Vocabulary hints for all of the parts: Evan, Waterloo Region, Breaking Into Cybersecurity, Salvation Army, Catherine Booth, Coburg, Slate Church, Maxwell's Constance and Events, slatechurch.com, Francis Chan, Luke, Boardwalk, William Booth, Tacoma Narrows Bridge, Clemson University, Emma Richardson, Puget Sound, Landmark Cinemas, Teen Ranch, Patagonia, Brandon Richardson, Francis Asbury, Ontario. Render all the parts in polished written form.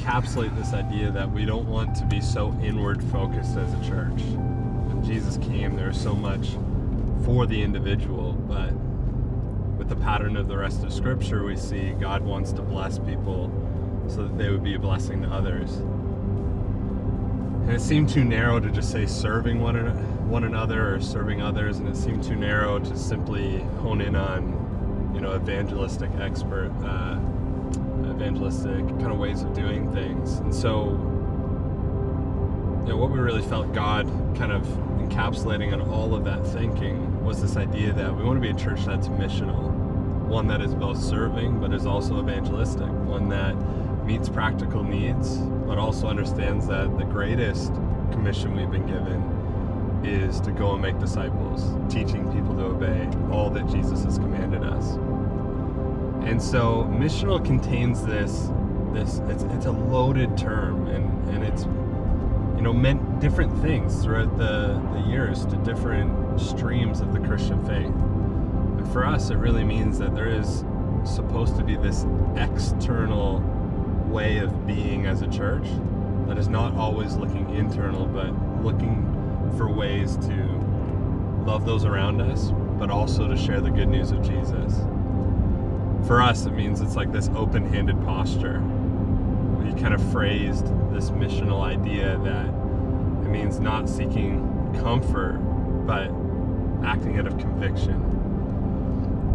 encapsulate this idea that we don't want to be so inward focused as a church. When Jesus came, there was so much for the individual, but with the pattern of the rest of Scripture, we see God wants to bless people so that they would be a blessing to others. And it seemed too narrow to just say serving one another or serving others, and it seemed too narrow to simply hone in on, you know, evangelistic kind of ways of doing things. And so, you know, what we really felt God kind of encapsulating on all of that thinking was this idea that we want to be a church that's missional, one that is both serving but is also evangelistic, one that meets practical needs but also understands that the greatest commission we've been given is to go and make disciples, teaching people to obey all that Jesus has commanded us. And so missional contains this it's a loaded term, and it's, you know, meant different things throughout the years to different streams of the Christian faith. But for us, it really means that there is supposed to be this external way of being as a church that is not always looking internal, but looking for ways to love those around us, but also to share the good news of Jesus. For us, it means it's like this open-handed posture. We kind of phrased this missional idea that it means not seeking comfort, but acting out of conviction.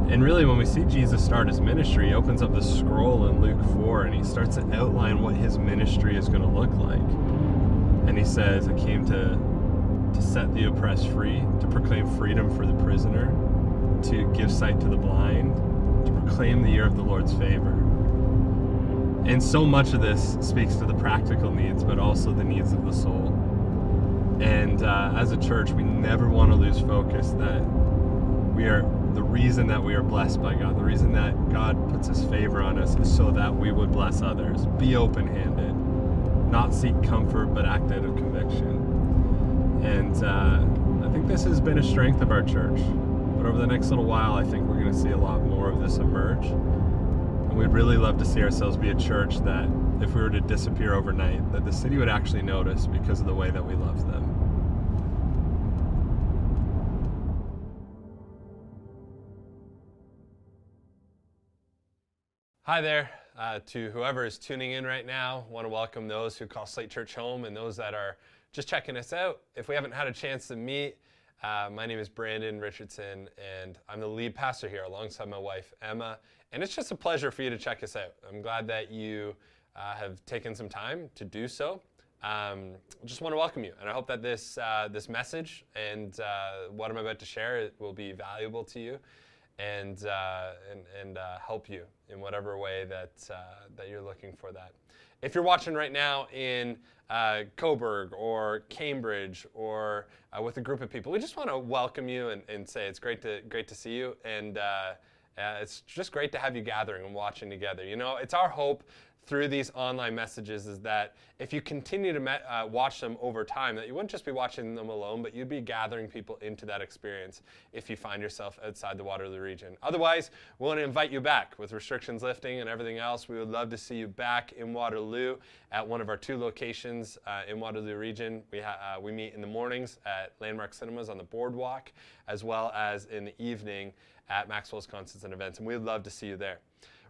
And really, when we see Jesus start his ministry, he opens up the scroll in Luke 4, and he starts to outline what his ministry is going to look like. And he says, I came to set the oppressed free, to proclaim freedom for the prisoner, to give sight to the blind, to proclaim the year of the Lord's favor. And so much of this speaks to the practical needs, but also the needs of the soul. And as a church, we never want to lose focus that we are the reason that we are blessed by God. The reason that God puts his favor on us is so that we would bless others. Be open-handed, not seek comfort, but act out of conviction. And I think this has been a strength of our church. But over the next little while, I think we're going to see a lot more of this emerge. And we'd really love to see ourselves be a church that, if we were to disappear overnight, that the city would actually notice because of the way that we love them. Hi there. To whoever is tuning in right now, I want to welcome those who call Slate Church home and those that are just checking us out. If we haven't had a chance to meet, my name is Brandon Richardson, and I'm the lead pastor here alongside my wife, Emma. And it's just a pleasure for you to check us out. I'm glad that you have taken some time to do so. I just want to welcome you, and I hope that this message and what I'm about to share will be valuable to you and help you in whatever way that you're looking for that. If you're watching right now in Coburg or Cambridge or with a group of people, we just want to welcome you and say it's great to see you, and it's just great to have you gathering and watching together. You know, it's our hope through these online messages is that if you continue to watch them over time, that you wouldn't just be watching them alone, but you'd be gathering people into that experience if you find yourself outside the Waterloo region. Otherwise, we want to invite you back. With restrictions lifting and everything else, we would love to see you back in Waterloo at one of our two locations in Waterloo region. We meet in the mornings at Landmark Cinemas on the Boardwalk, as well as in the evening at Maxwell's Constance and Events, and we'd love to see you there.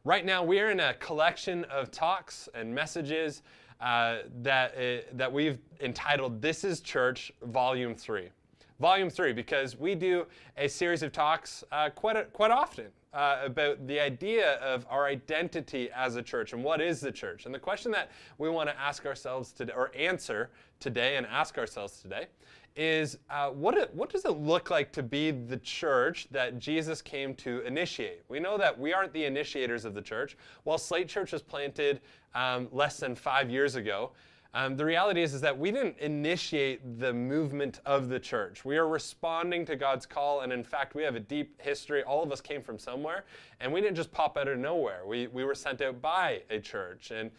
Right now, we are in a collection of talks and messages that we've entitled This is Church, Volume 3. Volume 3, because we do a series of talks quite often about the idea of our identity as a church and what is the church. And the question that we want to ask ourselves today, or answer today and ask ourselves today, is what does it look like to be the church that Jesus came to initiate? We know that we aren't the initiators of the church. While Slate Church was planted less than 5 years ago. The reality is that we didn't initiate the movement of the church. We are responding to God's call, and in fact, we have a deep history. All of us came from somewhere, and we didn't just pop out of nowhere. We were sent out by a church. And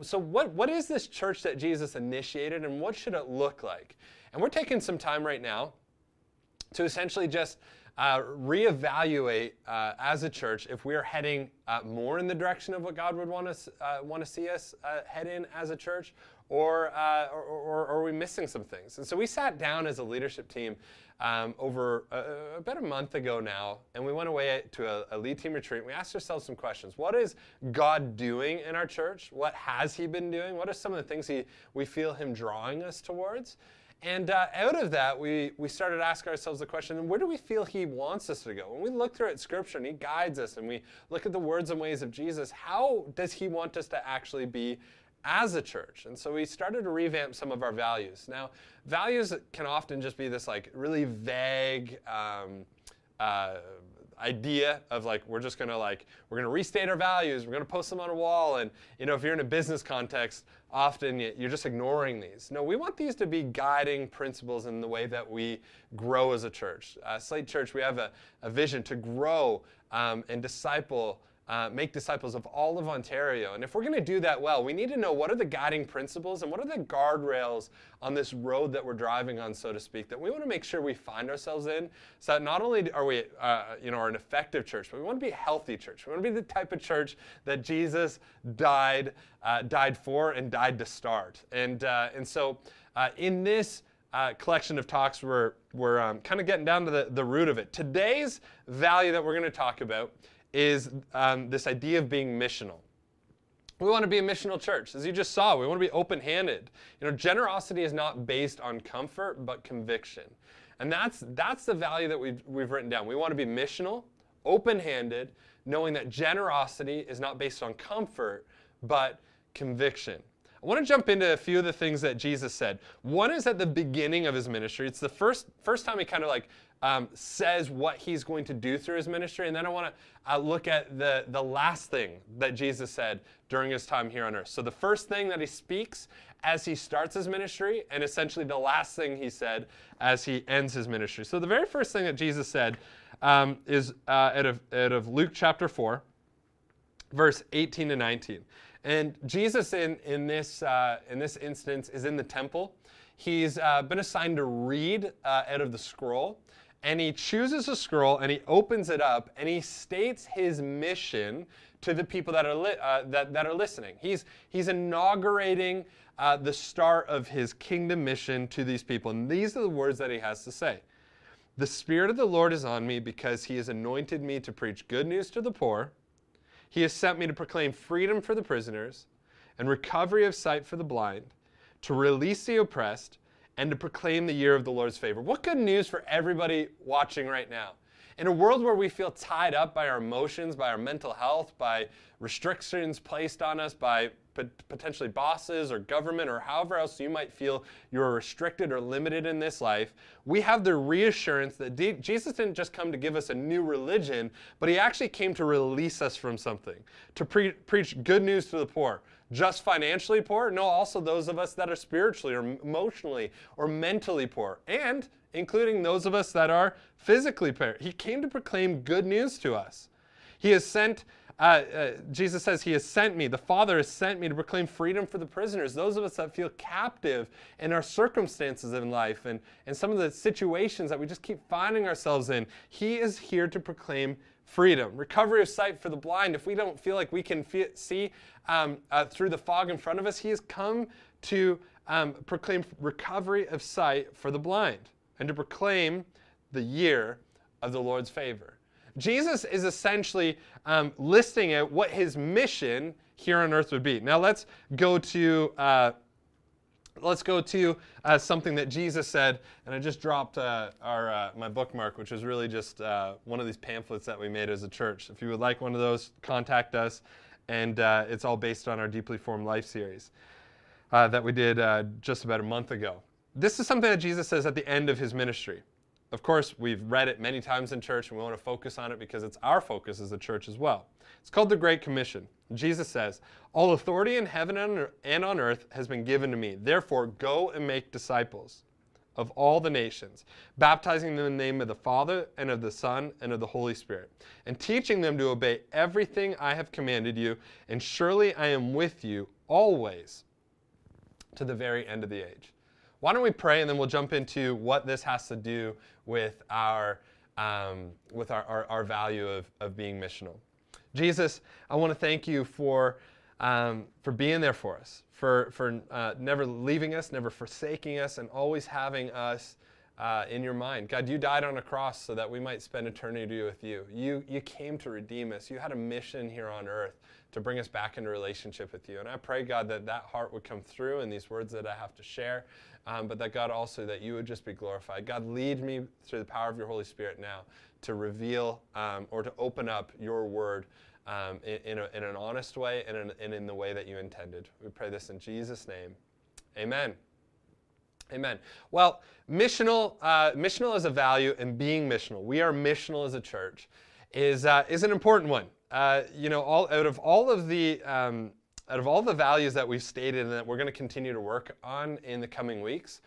so what is this church that Jesus initiated, and what should it look like? And we're taking some time right now to essentially just reevaluate as a church if we are heading more in the direction of what God would want to see us head in as a church, or are we missing some things? And so we sat down as a leadership team over about a month ago now, and we went away to a lead team retreat, and we asked ourselves some questions. What is God doing in our church? What has he been doing? What are some of the things we feel him drawing us towards? And out of that, we started asking ourselves the question, where do we feel he wants us to go? When we look through at Scripture and he guides us and we look at the words and ways of Jesus, how does he want us to actually be as a church? And so we started to revamp some of our values. Now, values can often just be this like really vague idea of like, we're going to restate our values, we're going to post them on a wall, and you know, if you're in a business context, often you're just ignoring these. No, we want these to be guiding principles in the way that we grow as a church. Slate Church, we have a vision to grow and disciple, make disciples of all of Ontario. And if we're going to do that well, we need to know what are the guiding principles and what are the guardrails on this road that we're driving on, so to speak, that we want to make sure we find ourselves in, so that not only are we are an effective church, but we want to be a healthy church. We want to be the type of church that Jesus died for and died to start. And so in this collection of talks, we're kind of getting down to the root of it. Today's value that we're going to talk about is this idea of being missional. We want to be a missional church. As you just saw, we want to be open-handed. You know, generosity is not based on comfort, but conviction. And that's the value that we've written down. We want to be missional, open-handed, knowing that generosity is not based on comfort, but conviction. I want to jump into a few of the things that Jesus said. One is at the beginning of his ministry. It's the first time he kind of like says what he's going to do through his ministry. And then I want to look at the last thing that Jesus said during his time here on earth. So the first thing that he speaks as he starts his ministry, and essentially the last thing he said as he ends his ministry. So the very first thing that Jesus said is out of Luke chapter 4, verse 18 to 19. And Jesus in this instance is in the temple. He's been assigned to read out of the scroll. And he chooses a scroll, and he opens it up, and he states his mission to the people that are that are listening. He's inaugurating the start of his kingdom mission to these people. And these are the words that he has to say. The Spirit of the Lord is on me, because he has anointed me to preach good news to the poor. He has sent me to proclaim freedom for the prisoners and recovery of sight for the blind, to release the oppressed, and to proclaim the year of the Lord's favor. What good news for everybody watching right now. In a world where we feel tied up by our emotions, by our mental health, by restrictions placed on us, by potentially bosses or government or however else you might feel you're restricted or limited in this life, we have the reassurance that Jesus didn't just come to give us a new religion, but he actually came to release us from something, to preach good news to the poor. Just financially poor? No, also those of us that are spiritually or emotionally or mentally poor, and including those of us that are physically poor. He came to proclaim good news to us. He has sent, Jesus says, he has sent me, the Father has sent me to proclaim freedom for the prisoners, those of us that feel captive in our circumstances in life and some of the situations that we just keep finding ourselves in. He is here to proclaim freedom, recovery of sight for the blind. If we don't feel like we can see through the fog in front of us, he has come to proclaim recovery of sight for the blind and to proclaim the year of the Lord's favor. Jesus is essentially listing out what his mission here on earth would be. Now let's go to something that Jesus said, and I just dropped my bookmark, which is really just one of these pamphlets that we made as a church. If you would like one of those, contact us, and it's all based on our Deeply Formed Life series that we did just about a month ago. This is something that Jesus says at the end of his ministry. Of course, we've read it many times in church, and we want to focus on it because it's our focus as a church as well. It's called the Great Commission. Jesus says, "All authority in heaven and on earth has been given to me. Therefore, go and make disciples of all the nations, baptizing them in the name of the Father and of the Son and of the Holy Spirit, and teaching them to obey everything I have commanded you, and surely I am with you always to the very end of the age." Why don't we pray, and then we'll jump into what this has to do with our value of being missional. Jesus, I want to thank you for being there for us, for never leaving us, never forsaking us, and always having us in your mind. God, you died on a cross so that we might spend eternity with you. You came to redeem us. You had a mission here on earth to bring us back into relationship with you. And I pray, God, that that heart would come through in these words that I have to share, but that, God, also that you would just be glorified. God, lead me through the power of your Holy Spirit now to reveal or to open up your word in an honest way and in the way that you intended. We pray this in Jesus' name. Amen. Amen. Well, missional as a value, and being missional, we are missional as a church, is an important one. You know, out of all the values that we've stated and that we're going to continue to work on in the coming weeks,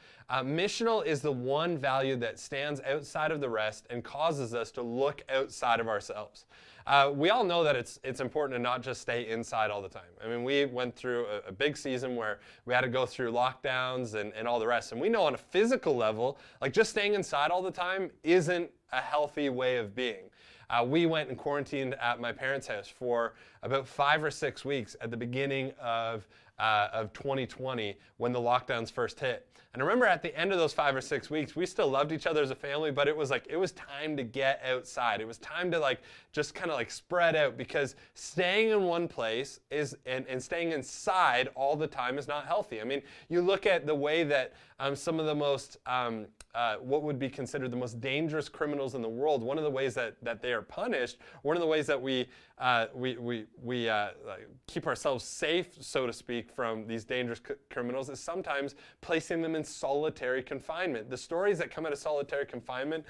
missional is the one value that stands outside of the rest and causes us to look outside of ourselves. We all know that it's important to not just stay inside all the time. I mean, we went through a big season where we had to go through lockdowns and all the rest. And we know on a physical level, like just staying inside all the time isn't a healthy way of being. We went and quarantined at my parents' house for about 5 or 6 weeks at the beginning of 2020 when the lockdowns first hit. And I remember at the end of those 5 or 6 weeks, we still loved each other as a family, but it was time to get outside. It was time to just kind of spread out, because staying in one place and staying inside all the time is not healthy. I mean, you look at the way that some of the most, what would be considered the most dangerous criminals in the world, one of the ways that they are punished, one of the ways that we keep ourselves safe, so to speak, from these dangerous criminals is sometimes placing them in solitary confinement. The stories that come out of solitary confinement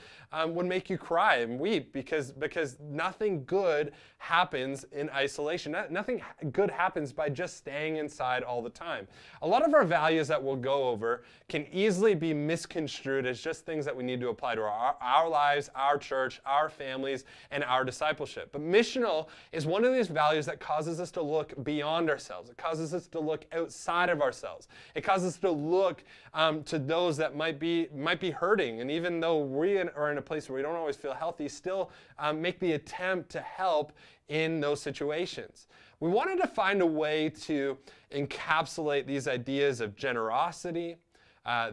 would make you cry and weep, because nothing good happens in isolation. Nothing good happens by just staying inside all the time. A lot of our values that we'll go over can easily be misconstrued as just things that we need to apply to our lives, our church, our families, and our discipleship. But missional is one of these values that causes us to look beyond ourselves. It causes us to look outside of ourselves. It causes us to look to those that might be hurting, and even though we are in a place where we don't always feel healthy, still make the attempt to help in those situations. We wanted to find a way to encapsulate these ideas of generosity,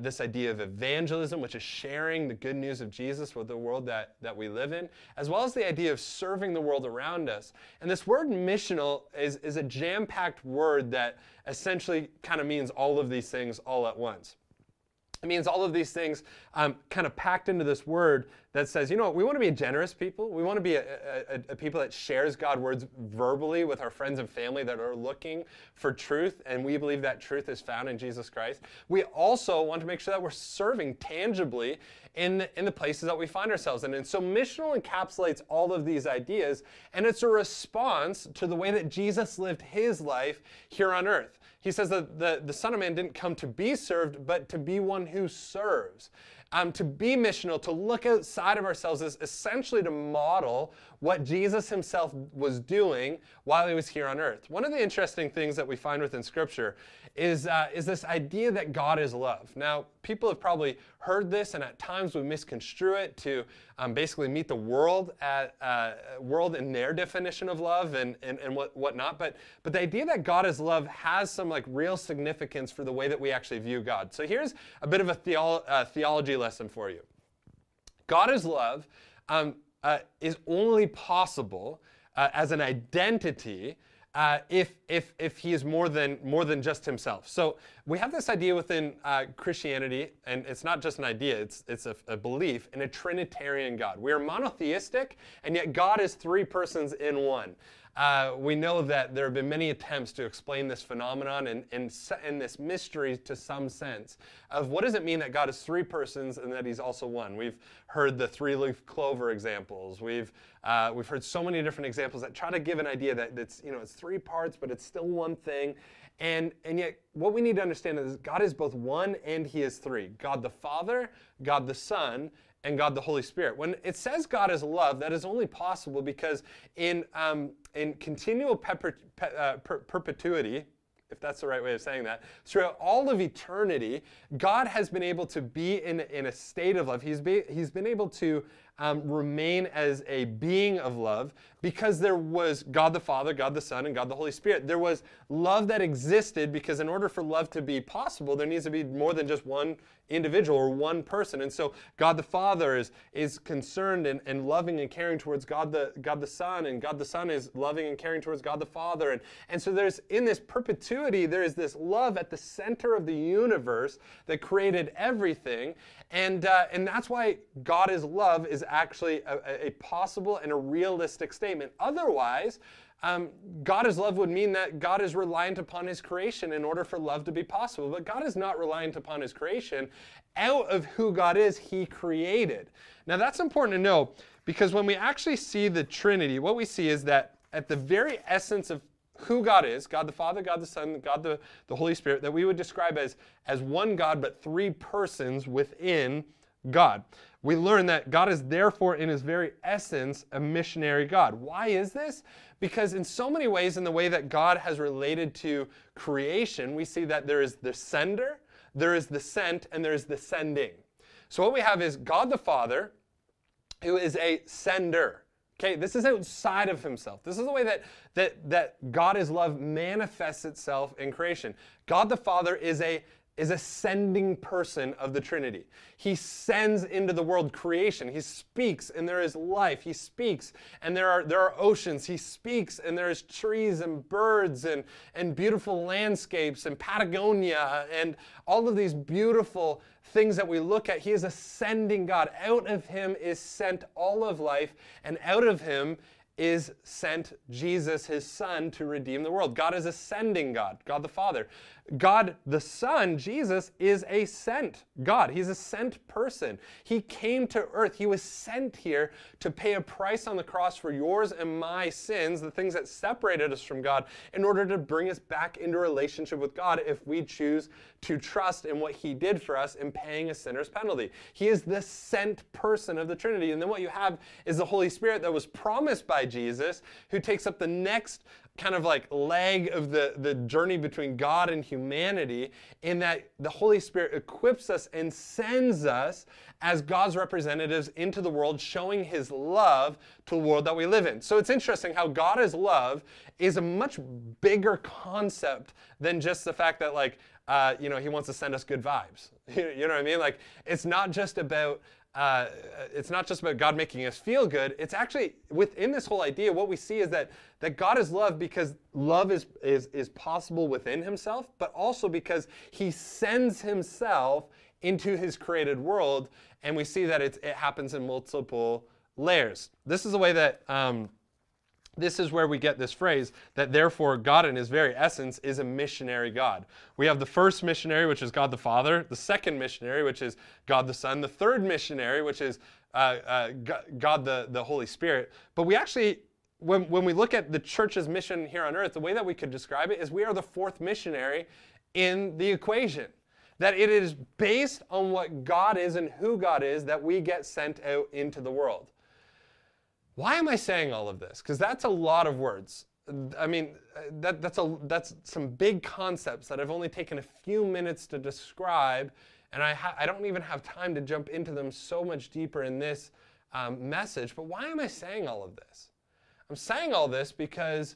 this idea of evangelism, which is sharing the good news of Jesus with the world that we live in, as well as the idea of serving the world around us. And this word missional is a jam-packed word that essentially kind of means all of these things all at once. It means all of these things kind of packed into this word that says, you know what, we want to be a generous people. We want to be a people that shares God's words verbally with our friends and family that are looking for truth, and we believe that truth is found in Jesus Christ. We also want to make sure that we're serving tangibly in the places that we find ourselves in. And so missional encapsulates all of these ideas, and it's a response to the way that Jesus lived his life here on earth. He says that the Son of Man didn't come to be served, but to be one who serves. To be missional, to look outside of ourselves, is essentially to model what Jesus himself was doing while he was here on earth. One of the interesting things that we find within Scripture is this idea that God is love. Now, people have probably heard this, and at times we misconstrue it to basically meet the world world in their definition of love and whatnot. But the idea that God is love has some real significance for the way that we actually view God. So here's a bit of a theology lesson for you. God is love is only possible as an identity if he is more than just himself. So we have this idea within Christianity, and it's not just an idea, it's a belief in a Trinitarian God. We are monotheistic, and yet God is three persons in one. We know that there have been many attempts to explain this phenomenon and this mystery to some sense of what does it mean that God is three persons and that he's also one. We've heard the three-leaf clover examples. We've heard so many different examples that try to give an idea that it's three parts, but it's still one thing. And yet, what we need to understand is God is both one and he is three. God the Father, God the Son, and God the Holy Spirit. When it says God is love, that is only possible because in continual perpetuity, if that's the right way of saying that, throughout all of eternity, God has been able to be in a state of love. He's been able to remain as a being of love because there was God the Father, God the Son, and God the Holy Spirit. There was love that existed because in order for love to be possible, there needs to be more than just one individual or one person. And so God the Father is concerned and loving and caring towards God the Son, and God the Son is loving and caring towards God the Father. And so there's, in this perpetuity, there is this love at the center of the universe that created everything. And that's why God is love is actually a possible and a realistic statement. Otherwise, God is love would mean that God is reliant upon his creation in order for love to be possible. But God is not reliant upon his creation. Out of who God is, he created. Now that's important to know, because when we actually see the Trinity, what we see is that at the very essence of who God is, God the Father, God the Son, God the Holy Spirit, that we would describe as one God but three persons within God. We learn that God is therefore in his very essence a missionary God. Why is this? Because in so many ways, in the way that God has related to creation, we see that there is the sender, there is the sent, and there is the sending. So what we have is God the Father, who is a sender. Okay, this is outside of himself. This is the way that God is love manifests itself in creation. God the Father is a sending person of the Trinity. He sends into the world creation. He speaks and there is life. He speaks and there are oceans. He speaks and there is trees and birds and beautiful landscapes and Patagonia and all of these beautiful things that we look at. He is a sending God. Out of him is sent all of life, and out of him is sent Jesus, his Son, to redeem the world. God is a sending God, God the Father. God the Son, Jesus, is a sent God. He's a sent person. He came to earth. He was sent here to pay a price on the cross for yours and my sins, the things that separated us from God, in order to bring us back into relationship with God if we choose to trust in what he did for us in paying a sinner's penalty. He is the sent person of the Trinity. And then what you have is the Holy Spirit that was promised by Jesus, who takes up the next kind of like leg of the journey between God and humanity, in that the Holy Spirit equips us and sends us as God's representatives into the world, showing his love to the world that we live in. So it's interesting how God as love is a much bigger concept than just the fact that he wants to send us good vibes. You know what I mean? Like, it's not just about God making us feel good. It's actually within this whole idea, what we see is that God is love because love is possible within himself, but also because he sends himself into his created world, and we see that it happens in multiple layers. This is the way that this is where we get this phrase that therefore God in his very essence is a missionary God. We have the first missionary, which is God the Father, the second missionary, which is God the Son, the third missionary, which is God the Holy Spirit. But we actually, when we look at the church's mission here on earth, the way that we could describe it is we are the fourth missionary in the equation. That it is based on what God is and who God is that we get sent out into the world. Why am I saying all of this? Because that's a lot of words. I mean, that's some big concepts that I've only taken a few minutes to describe, and I don't even have time to jump into them so much deeper in this message. But why am I saying all of this? I'm saying all this because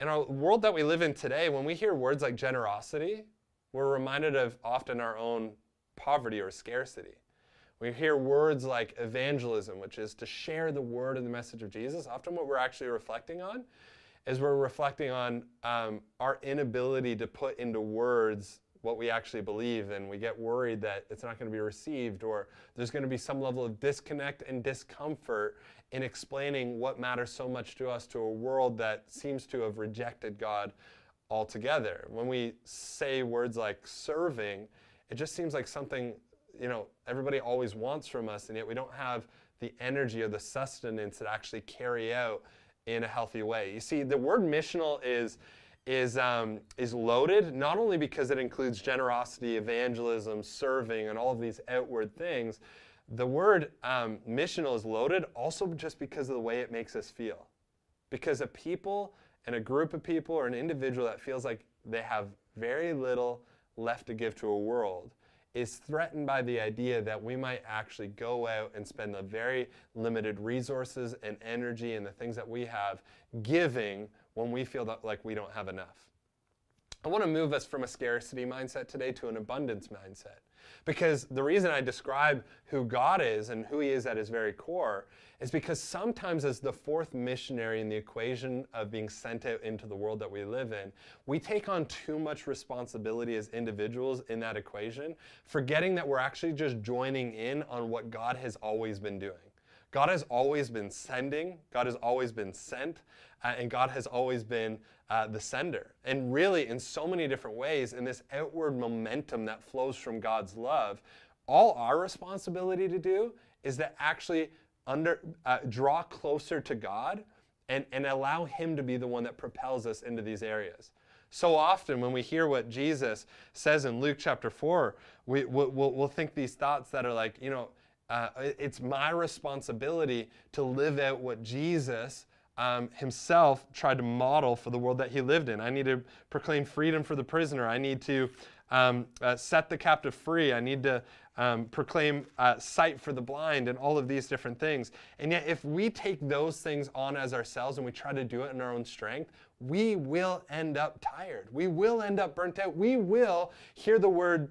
in our world that we live in today, when we hear words like generosity, we're reminded of often our own poverty or scarcity. We hear words like evangelism, which is to share the word and the message of Jesus. Often what we're actually reflecting on is we're reflecting on our inability to put into words what we actually believe, and we get worried that it's not going to be received, or there's going to be some level of disconnect and discomfort in explaining what matters so much to us to a world that seems to have rejected God altogether. When we say words like serving, it just seems like something, you know, everybody always wants from us, and yet we don't have the energy or the sustenance to actually carry out in a healthy way. You see, the word missional is loaded, not only because it includes generosity, evangelism, serving, and all of these outward things. The word missional is loaded also just because of the way it makes us feel. Because a people and a group of people or an individual that feels like they have very little left to give to a world is threatened by the idea that we might actually go out and spend the very limited resources and energy and the things that we have giving when we feel that, like we don't have enough. I want to move us from a scarcity mindset today to an abundance mindset. Because the reason I describe who God is and who He is at His very core is because sometimes as the fourth missionary in the equation of being sent out into the world that we live in, we take on too much responsibility as individuals in that equation, forgetting that we're actually just joining in on what God has always been doing. God has always been sending, God has always been sent, and God has always been the sender. And really, in so many different ways, in this outward momentum that flows from God's love, all our responsibility to do is to actually draw closer to God and allow Him to be the one that propels us into these areas. So often when we hear what Jesus says in Luke chapter 4, we'll think these thoughts that are like, you know, it's my responsibility to live out what Jesus himself tried to model for the world that he lived in. I need to proclaim freedom for the prisoner. I need to set the captive free. I need to proclaim sight for the blind and all of these different things. And yet if we take those things on as ourselves and we try to do it in our own strength, we will end up tired. We will end up burnt out. We will hear the word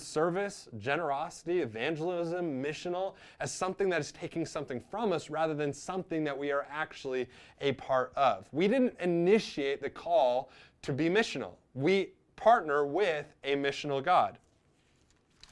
service, generosity, evangelism, missional as something that is taking something from us rather than something that we are actually a part of. We didn't initiate the call to be missional. We partner with a missional God.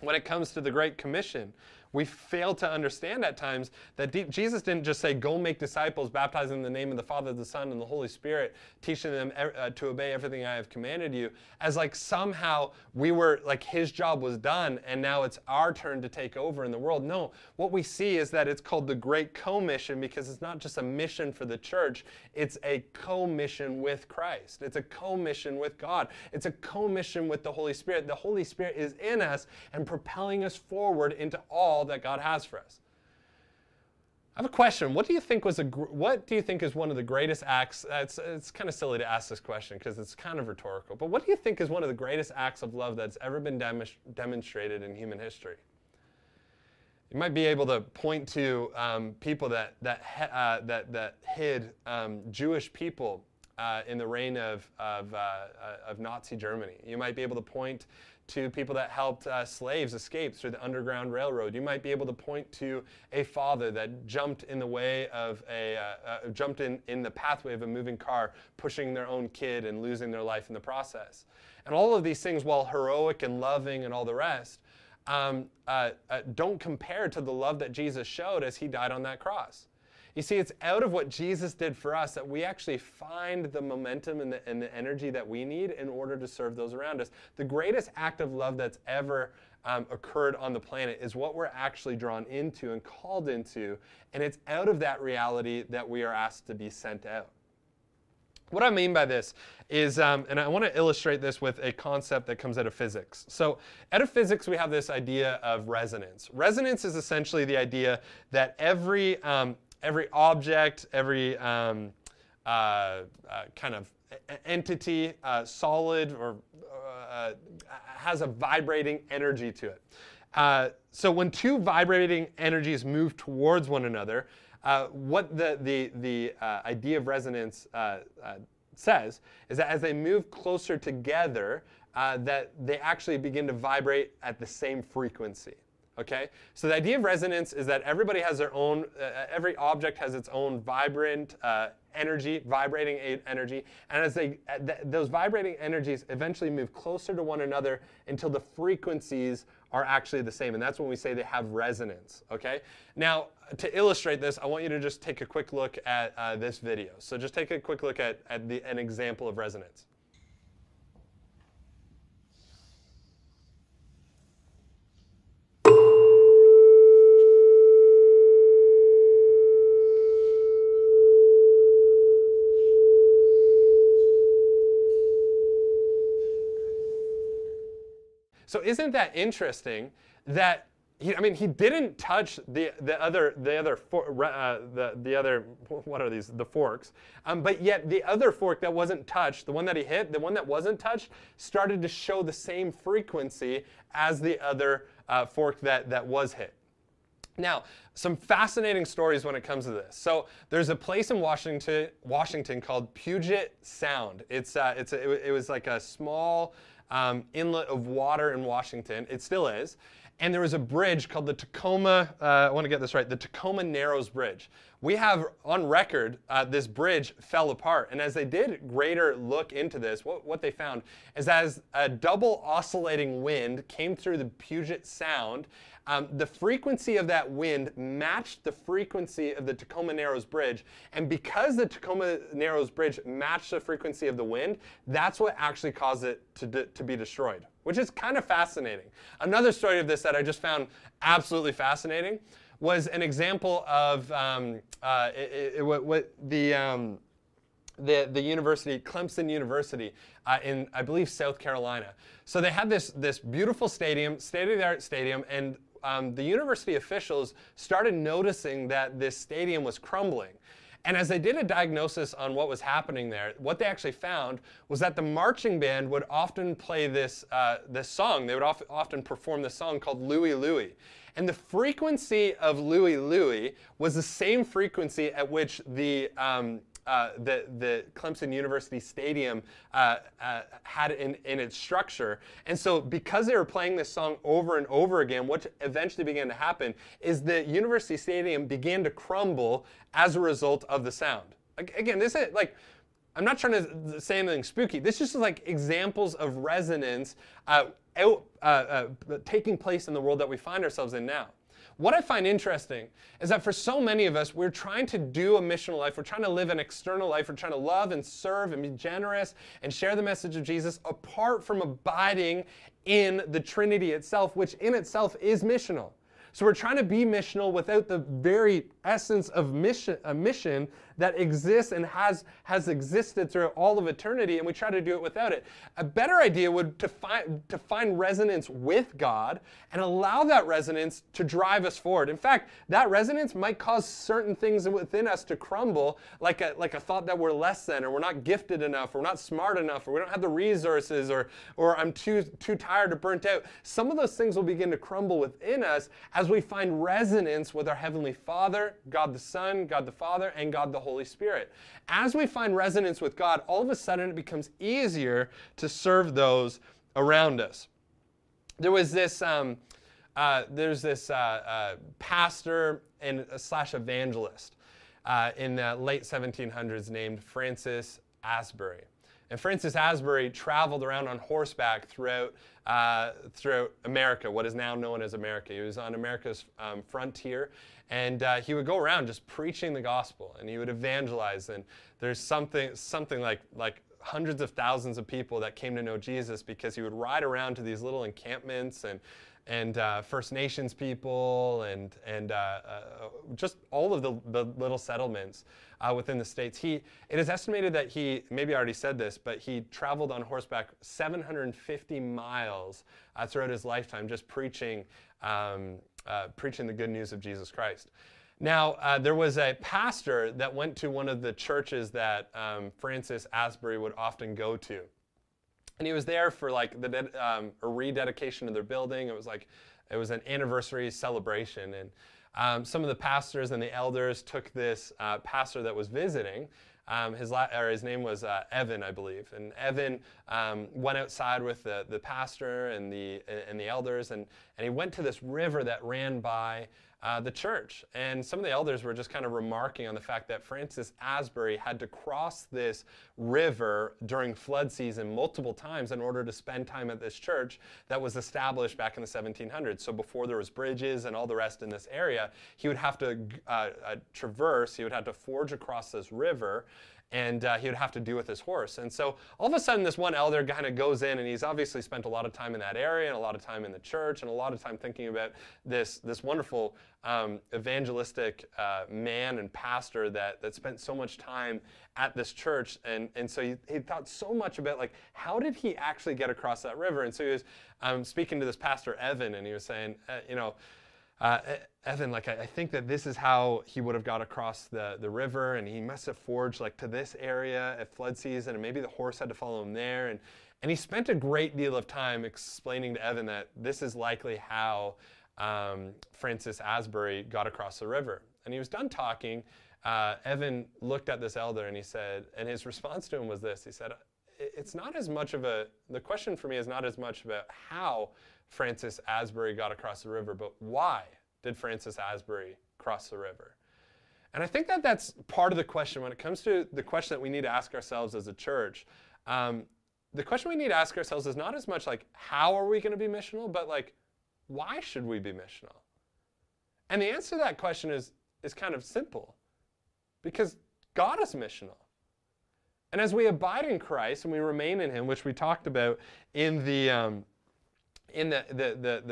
When it comes to the Great Commission, we fail to understand at times that Jesus didn't just say, go make disciples, baptize in the name of the Father, the Son, and the Holy Spirit, teaching them to obey everything I have commanded you, as like somehow we were, like his job was done, and now it's our turn to take over in the world. No, what we see is that it's called the Great Commission because it's not just a mission for the church, it's a co-mission with Christ. It's a co-mission with God. It's a co-mission with the Holy Spirit. The Holy Spirit is in us and propelling us forward into all that God has for us. I have a question. What do you think is one of the greatest acts? It's kind of silly to ask this question because it's kind of rhetorical. But what do you think is one of the greatest acts of love that's ever been demonstrated in human history? You might be able to point to people that hid Jewish people in the reign of Nazi Germany. You might be able to point to people that helped slaves escape through the Underground Railroad. You might be able to point to a father that jumped in the way of jumped in the pathway of a moving car, pushing their own kid and losing their life in the process. And all of these things, while heroic and loving and all the rest, don't compare to the love that Jesus showed as he died on that cross. You see, it's out of what Jesus did for us that we actually find the momentum and the energy that we need in order to serve those around us. The greatest act of love that's ever occurred on the planet is what we're actually drawn into and called into, and it's out of that reality that we are asked to be sent out. What I mean by this is, and I want to illustrate this with a concept that comes out of physics. So out of physics, we have this idea of resonance. Resonance is essentially the idea that every object, every kind of entity, solid or has a vibrating energy to it. So when two vibrating energies move towards one another, what the idea of resonance says is that as they move closer together, that they actually begin to vibrate at the same frequency. Okay? So the idea of resonance is that everybody has their own, every object has its own vibrant energy, vibrating energy, and as they, those vibrating energies eventually move closer to one another until the frequencies are actually the same, and that's when we say they have resonance, okay? Now, to illustrate this, I want you to just take a quick look at this video. So just take a quick look at an example of resonance. So isn't that interesting? That he, I mean, he didn't touch the other what are these? The forks. But yet the other fork that wasn't touched, the one that he hit, the one that wasn't touched, started to show the same frequency as the other fork that was hit. Now, some fascinating stories when it comes to this. So there's a place in Washington called Puget Sound. It was like a small inlet of water in Washington. It still is. And there was a bridge called the Tacoma, I want to get this right, the Tacoma Narrows Bridge. We have on record this bridge fell apart. And as they did greater look into this, what they found is as a double oscillating wind came through the Puget Sound, the frequency of that wind matched the frequency of the Tacoma Narrows Bridge. And because the Tacoma Narrows Bridge matched the frequency of the wind, that's what actually caused it to be destroyed, which is kind of fascinating. Another story of this that I just found absolutely fascinating was an example of the university, Clemson University, in I believe South Carolina. So they had this beautiful stadium, state-of-the-art stadium, and the university officials started noticing that this stadium was crumbling. And as they did a diagnosis on what was happening there, what they actually found was that the marching band would often play this song. They would often perform this song called "Louie Louie," and the frequency of "Louie Louie" was the same frequency at which the Clemson University Stadium had in its structure. And so because they were playing this song over and over again, what eventually began to happen is the University Stadium began to crumble as a result of the sound. Again, this is like, I'm not trying to say anything spooky. This is just like examples of resonance taking place in the world that we find ourselves in now. What I find interesting is that for so many of us, we're trying to do a missional life, we're trying to live an external life, we're trying to love and serve and be generous and share the message of Jesus apart from abiding in the Trinity itself, which in itself is missional. So we're trying to be missional without the very essence of a mission that exists and has existed throughout all of eternity, and we try to do it without it. A better idea would to find resonance with God and allow that resonance to drive us forward. In fact, that resonance might cause certain things within us to crumble, like a thought that we're less than, or we're not gifted enough, or we're not smart enough, or we don't have the resources, or I'm too tired or burnt out. Some of those things will begin to crumble within us as we find resonance with our Heavenly Father, God the Son, God the Father, and God the Holy Spirit. As we find resonance with God, all of a sudden it becomes easier to serve those around us. There was this, pastor and / evangelist in the late 1700s named Francis Asbury. And Francis Asbury traveled around on horseback throughout America, what is now known as America. He was on America's frontier, and he would go around just preaching the gospel, and he would evangelize. And there's something like hundreds of thousands of people that came to know Jesus because he would ride around to these little encampments and First Nations people and just all of the little settlements within the states. It is estimated that he, maybe I already said this, but he traveled on horseback 750 miles throughout his lifetime just preaching the good news of Jesus Christ. Now, there was a pastor that went to one of the churches that Francis Asbury would often go to. And he was there for like a rededication of their building. It was an anniversary celebration, and some of the pastors and the elders took this pastor that was visiting His name was Evan, I believe. And Evan went outside with the pastor and the elders, and he went to this river that ran by the church. And some of the elders were just kind of remarking on the fact that Francis Asbury had to cross this river during flood season multiple times in order to spend time at this church that was established back in the 1700s. So before there was bridges and all the rest in this area, he would have to traverse, he would have to forge across this river, and he would have to do with his horse. And so all of a sudden this one elder kind of goes in, and he's obviously spent a lot of time in that area and a lot of time in the church and a lot of time thinking about this wonderful evangelistic man and pastor that spent so much time at this church. And so he thought so much about, like, how did he actually get across that river? And so he was speaking to this pastor, Evan, and he was saying, Evan, like, I think that this is how he would have got across the river, and he must have forged, like, to this area at flood season, and maybe the horse had to follow him there. And he spent a great deal of time explaining to Evan that this is likely how Francis Asbury got across the river. And he was done talking. Evan looked at this elder, and he said, and his response to him was this. He said, it's not as much of the question for me is not as much about how Francis Asbury got across the river, but why did Francis Asbury cross the river? And I think that that's part of the question when it comes to the question that we need to ask ourselves as a church. The question we need to ask ourselves is not as much like, how are we going to be missional, but like, why should we be missional? And the answer to that question is kind of simple, because God is missional. And as we abide in Christ and we remain in Him, which we talked about in the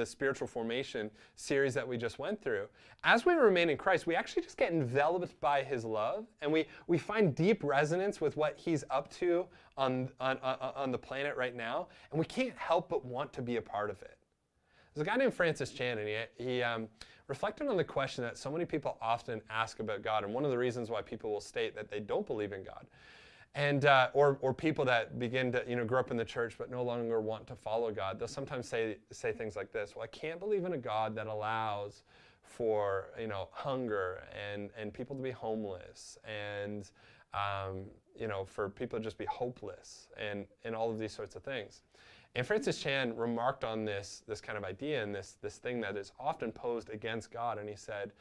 spiritual formation series that we just went through, as we remain in Christ, we actually just get enveloped by His love, and we find deep resonance with what He's up to on the planet right now, and we can't help but want to be a part of it. There's a guy named Francis Chan, and he reflected on the question that so many people often ask about God, and one of the reasons why people will state that they don't believe in God. And or people that begin to grow up in the church but no longer want to follow God, they'll sometimes say things like this: well, I can't believe in a God that allows for hunger and people to be homeless and for people to just be hopeless and all of these sorts of things. And Francis Chan remarked on this kind of idea and this thing that is often posed against God, and he said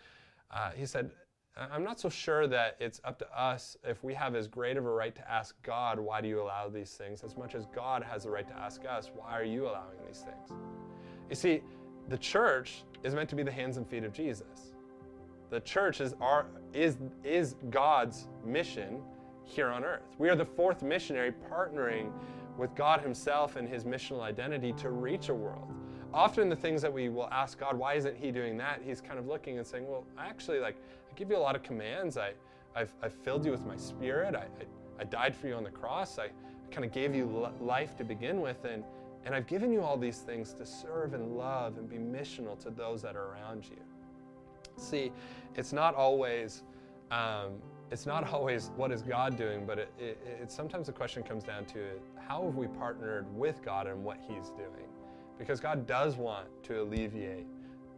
I'm not so sure that it's up to us if we have as great of a right to ask God, why do you allow these things, as much as God has a right to ask us, why are you allowing these things? You see, the church is meant to be the hands and feet of Jesus. The church is God's mission here on earth. We are the fourth missionary partnering with God Himself and His missional identity to reach a world. Often the things that we will ask God, why isn't He doing that? He's kind of looking and saying, well, actually, like, I give you a lot of commands. I've filled you with my Spirit. I died for you on the cross. I kind of gave you life to begin with. And I've given you all these things to serve and love and be missional to those that are around you. See, it's not always what is God doing, but it's sometimes the question comes down to how have we partnered with God and what He's doing? Because God does want to alleviate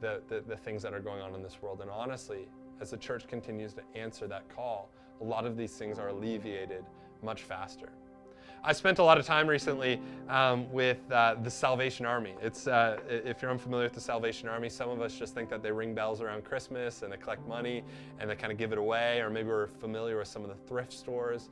the things that are going on in this world. And honestly, as the church continues to answer that call, a lot of these things are alleviated much faster. I spent a lot of time recently with the Salvation Army. It's if you're unfamiliar with the Salvation Army, some of us just think that they ring bells around Christmas and they collect money and they kind of give it away, or maybe we're familiar with some of the thrift stores,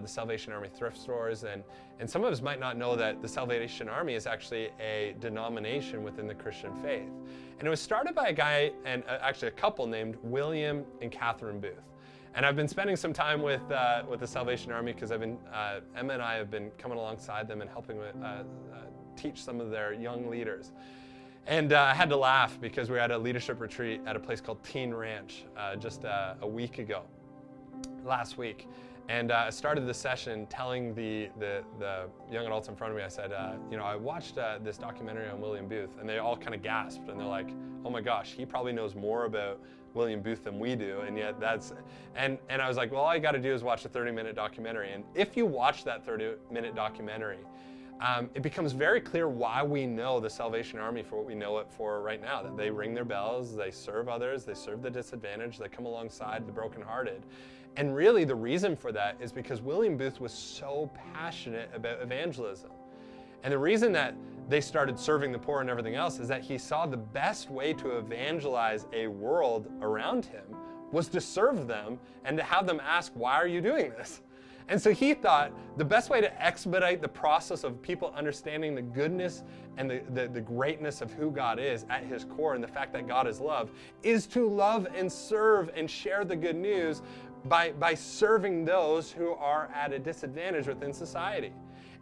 the Salvation Army thrift stores, and some of us might not know that the Salvation Army is actually a denomination within the Christian faith. And it was started by a guy, and actually a couple, named William and Catherine Booth. And I've been spending some time with the Salvation Army because Emma and I have been coming alongside them and helping teach some of their young leaders. And I had to laugh because we were at a leadership retreat at a place called Teen Ranch just a week ago, last week. And I started the session telling the young adults in front of me, I said, I watched this documentary on William Booth, and they all kind of gasped, and they're like, oh my gosh, he probably knows more about William Booth than we do, and yet and I was like, well, all you got to do is watch a 30-minute documentary. And if you watch that 30-minute documentary, it becomes very clear why we know the Salvation Army for what we know it for right now, that they ring their bells, they serve others, they serve the disadvantaged, they come alongside the brokenhearted. And really the reason for that is because William Booth was so passionate about evangelism. And the reason that they started serving the poor and everything else is that he saw the best way to evangelize a world around him was to serve them and to have them ask, why are you doing this? And so he thought the best way to expedite the process of people understanding the goodness and the greatness of who God is at his core and the fact that God is love is to love and serve and share the good news by serving those who are at a disadvantage within society.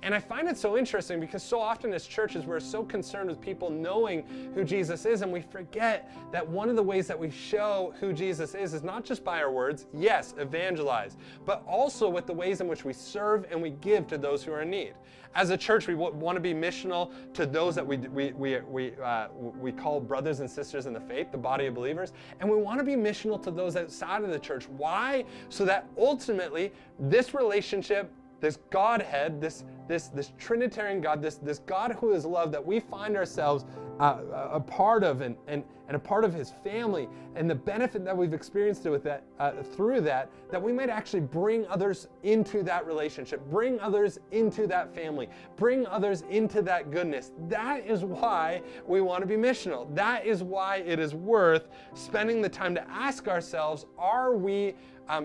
And I find it so interesting because so often as churches, we're so concerned with people knowing who Jesus is, and we forget that one of the ways that we show who Jesus is not just by our words, yes, evangelize, but also with the ways in which we serve and we give to those who are in need. As a church, we want to be missional to those that we call brothers and sisters in the faith, the body of believers, and we want to be missional to those outside of the church. Why? So that ultimately this relationship, this Godhead, this Trinitarian God, this God who is love that we find ourselves a part of and a part of his family, and the benefit that we've experienced with that, through that, that we might actually bring others into that relationship, bring others into that family, bring others into that goodness. That is why we want to be missional. That is why it is worth spending the time to ask ourselves, are we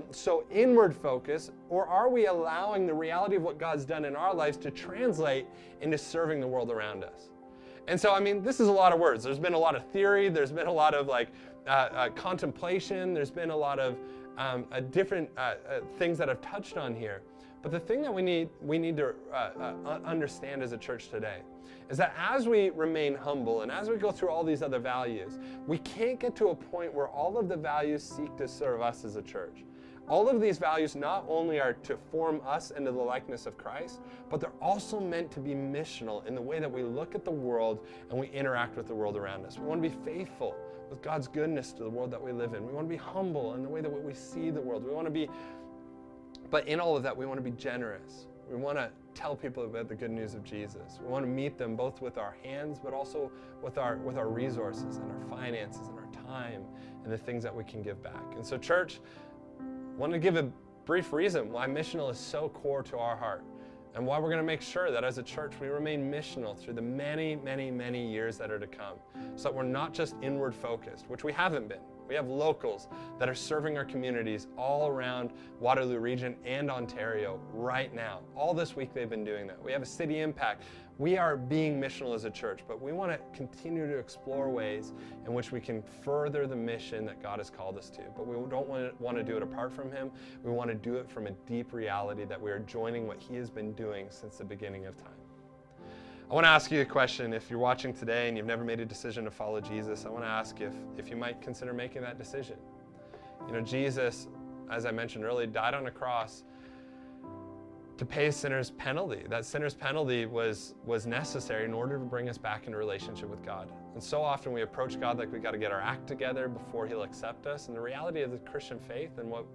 so inward focused, or are we allowing the reality of what God's done in our lives to translate into serving the world around us? And so, I mean, this is a lot of words. There's been a lot of theory. There's been a lot of contemplation. There's been a lot of different things that I've touched on here. But the thing that we need to understand as a church today is that as we remain humble and as we go through all these other values, we can't get to a point where all of the values seek to serve us as a church. All of these values not only are to form us into the likeness of Christ, but they're also meant to be missional in the way that we look at the world and we interact with the world around us. We want to be faithful with God's goodness to the world that we live in. We want to be humble in the way that we see the world. We want to be, but in all of that, we want to be generous. We want to tell people about the good news of Jesus. We want to meet them both with our hands, but also with our resources and our finances and our time and the things that we can give back. And so, church, I want to give a brief reason why missional is so core to our heart and why we're going to make sure that as a church we remain missional through the many, many, many years that are to come, so that we're not just inward focused, which we haven't been. We have locals that are serving our communities all around Waterloo Region and Ontario right now. All this week they've been doing that. We have a city impact. We are being missional as a church, but we want to continue to explore ways in which we can further the mission that God has called us to. But we don't want to do it apart from him. We want to do it from a deep reality that we are joining what he has been doing since the beginning of time. I want to ask you a question. If you're watching today and you've never made a decision to follow Jesus, I want to ask if you might consider making that decision. You know, Jesus, as I mentioned earlier, died on a cross to pay a sinner's penalty. That sinner's penalty was necessary in order to bring us back into relationship with God. And so often we approach God like we got to get our act together before he'll accept us. And the reality of the Christian faith and what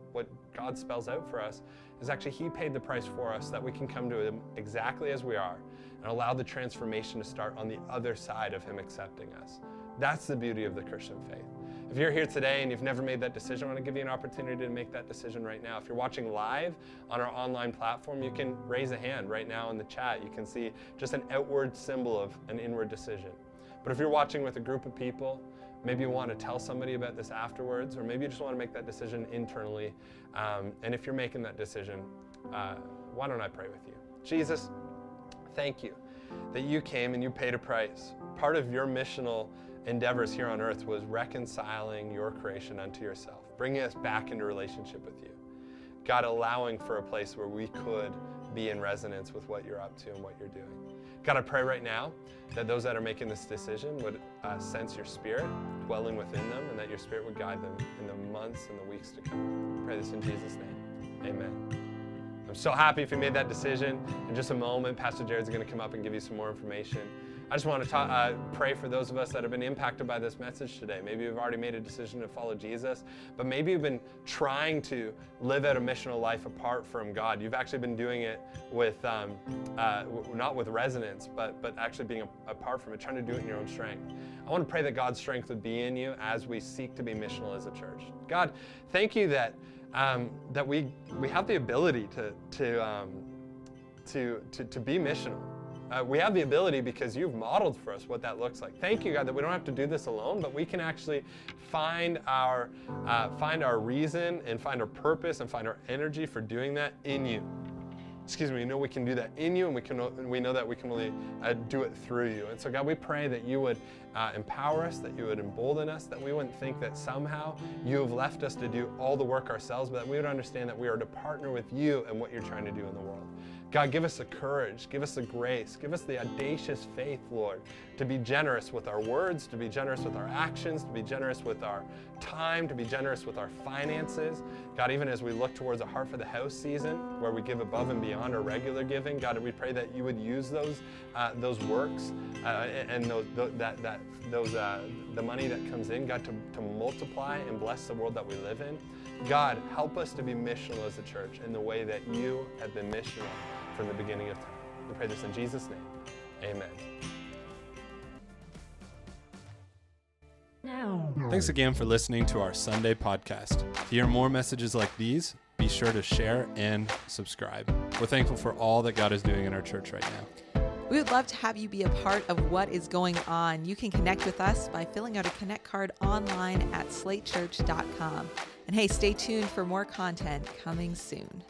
God spells out for us is actually he paid the price for us, that we can come to him exactly as we are and allow the transformation to start on the other side of him accepting us. That's the beauty of the Christian faith. If you're here today and you've never made that decision, I want to give you an opportunity to make that decision right now. If you're watching live on our online platform, you can raise a hand right now in the chat. You can see just an outward symbol of an inward decision. But if you're watching with a group of people, maybe you want to tell somebody about this afterwards, or maybe you just want to make that decision internally. And if you're making that decision, why don't I pray with you? Jesus, thank you that you came and you paid a price. Part of your missional endeavors here on earth was reconciling your creation unto yourself, bringing us back into relationship with you. God, allowing for a place where we could be in resonance with what you're up to and what you're doing. God, I pray right now that those that are making this decision would sense your spirit dwelling within them, and that your spirit would guide them in the months and the weeks to come. I pray this in Jesus' name. Amen. I'm so happy if you made that decision. In just a moment, Pastor Jared's going to come up and give you some more information. I just want to pray for those of us that have been impacted by this message today. Maybe you've already made a decision to follow Jesus, but maybe you've been trying to live out a missional life apart from God. You've actually been doing it with, not with resonance, but actually being apart from it, trying to do it in your own strength. I want to pray that God's strength would be in you as we seek to be missional as a church. God, thank you that that we have the ability to be missional. We have the ability because you've modeled for us what that looks like. Thank you, God, that we don't have to do this alone, but we can actually find our reason and find our purpose and find our energy for doing that in you. Excuse me, we know we can do that in you, and we know that we can only do it through you. And so, God, we pray that you would empower us, that you would embolden us, that we wouldn't think that somehow you have left us to do all the work ourselves, but that we would understand that we are to partner with you and what you're trying to do in the world. God, give us the courage, give us the grace, give us the audacious faith, Lord, to be generous with our words, to be generous with our actions, to be generous with our time, to be generous with our finances. God, even as we look towards a Heart for the House season, where we give above and beyond our regular giving, God, we pray that you would use those works and the money that comes in, God, to multiply and bless the world that we live in. God, help us to be missional as a church in the way that you have been missional from the beginning of time. We pray this in Jesus' name. Amen. No. Thanks again for listening to our Sunday podcast. To hear more messages like these, be sure to share and subscribe. We're thankful for all that God is doing in our church right now. We would love to have you be a part of what is going on. You can connect with us by filling out a connect card online at slatechurch.com. And hey, stay tuned for more content coming soon.